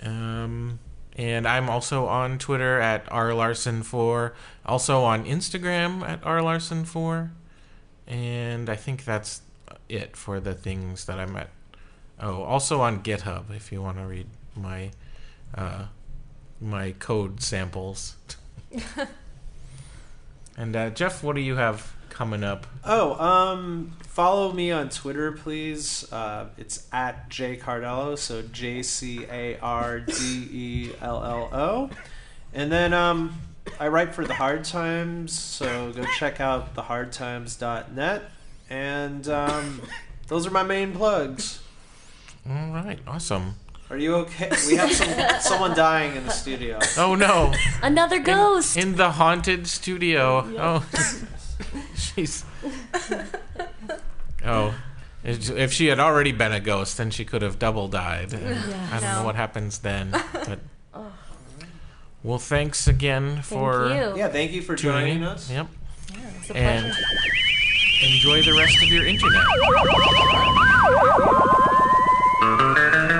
Um, and I'm also on Twitter at R Larson four. Also on Instagram at R Larson four. And I think that's it for the things that I'm at. Oh, also on GitHub if you want to read my uh, my code samples. And uh, Jeff, what do you have coming up? Oh, um, follow me on Twitter, please. Uh, it's at J Cardello, so J C A R D E L L O. And then um, I write for The Hard Times, so go check out the hard times dot net. And um, those are my main plugs. All right, awesome. Are you okay? We have some, someone dying in the studio. Oh no! Another ghost in, in the haunted studio. Yep. Oh. Jeez. Oh, If she had already been a ghost, then she could have double died. Yeah. I don't no. know what happens then. But oh. Well, thanks again for thank you. Yeah, thank you for tuning. joining us. Yep. Yeah, it's a and pleasure. Enjoy the rest of your internet.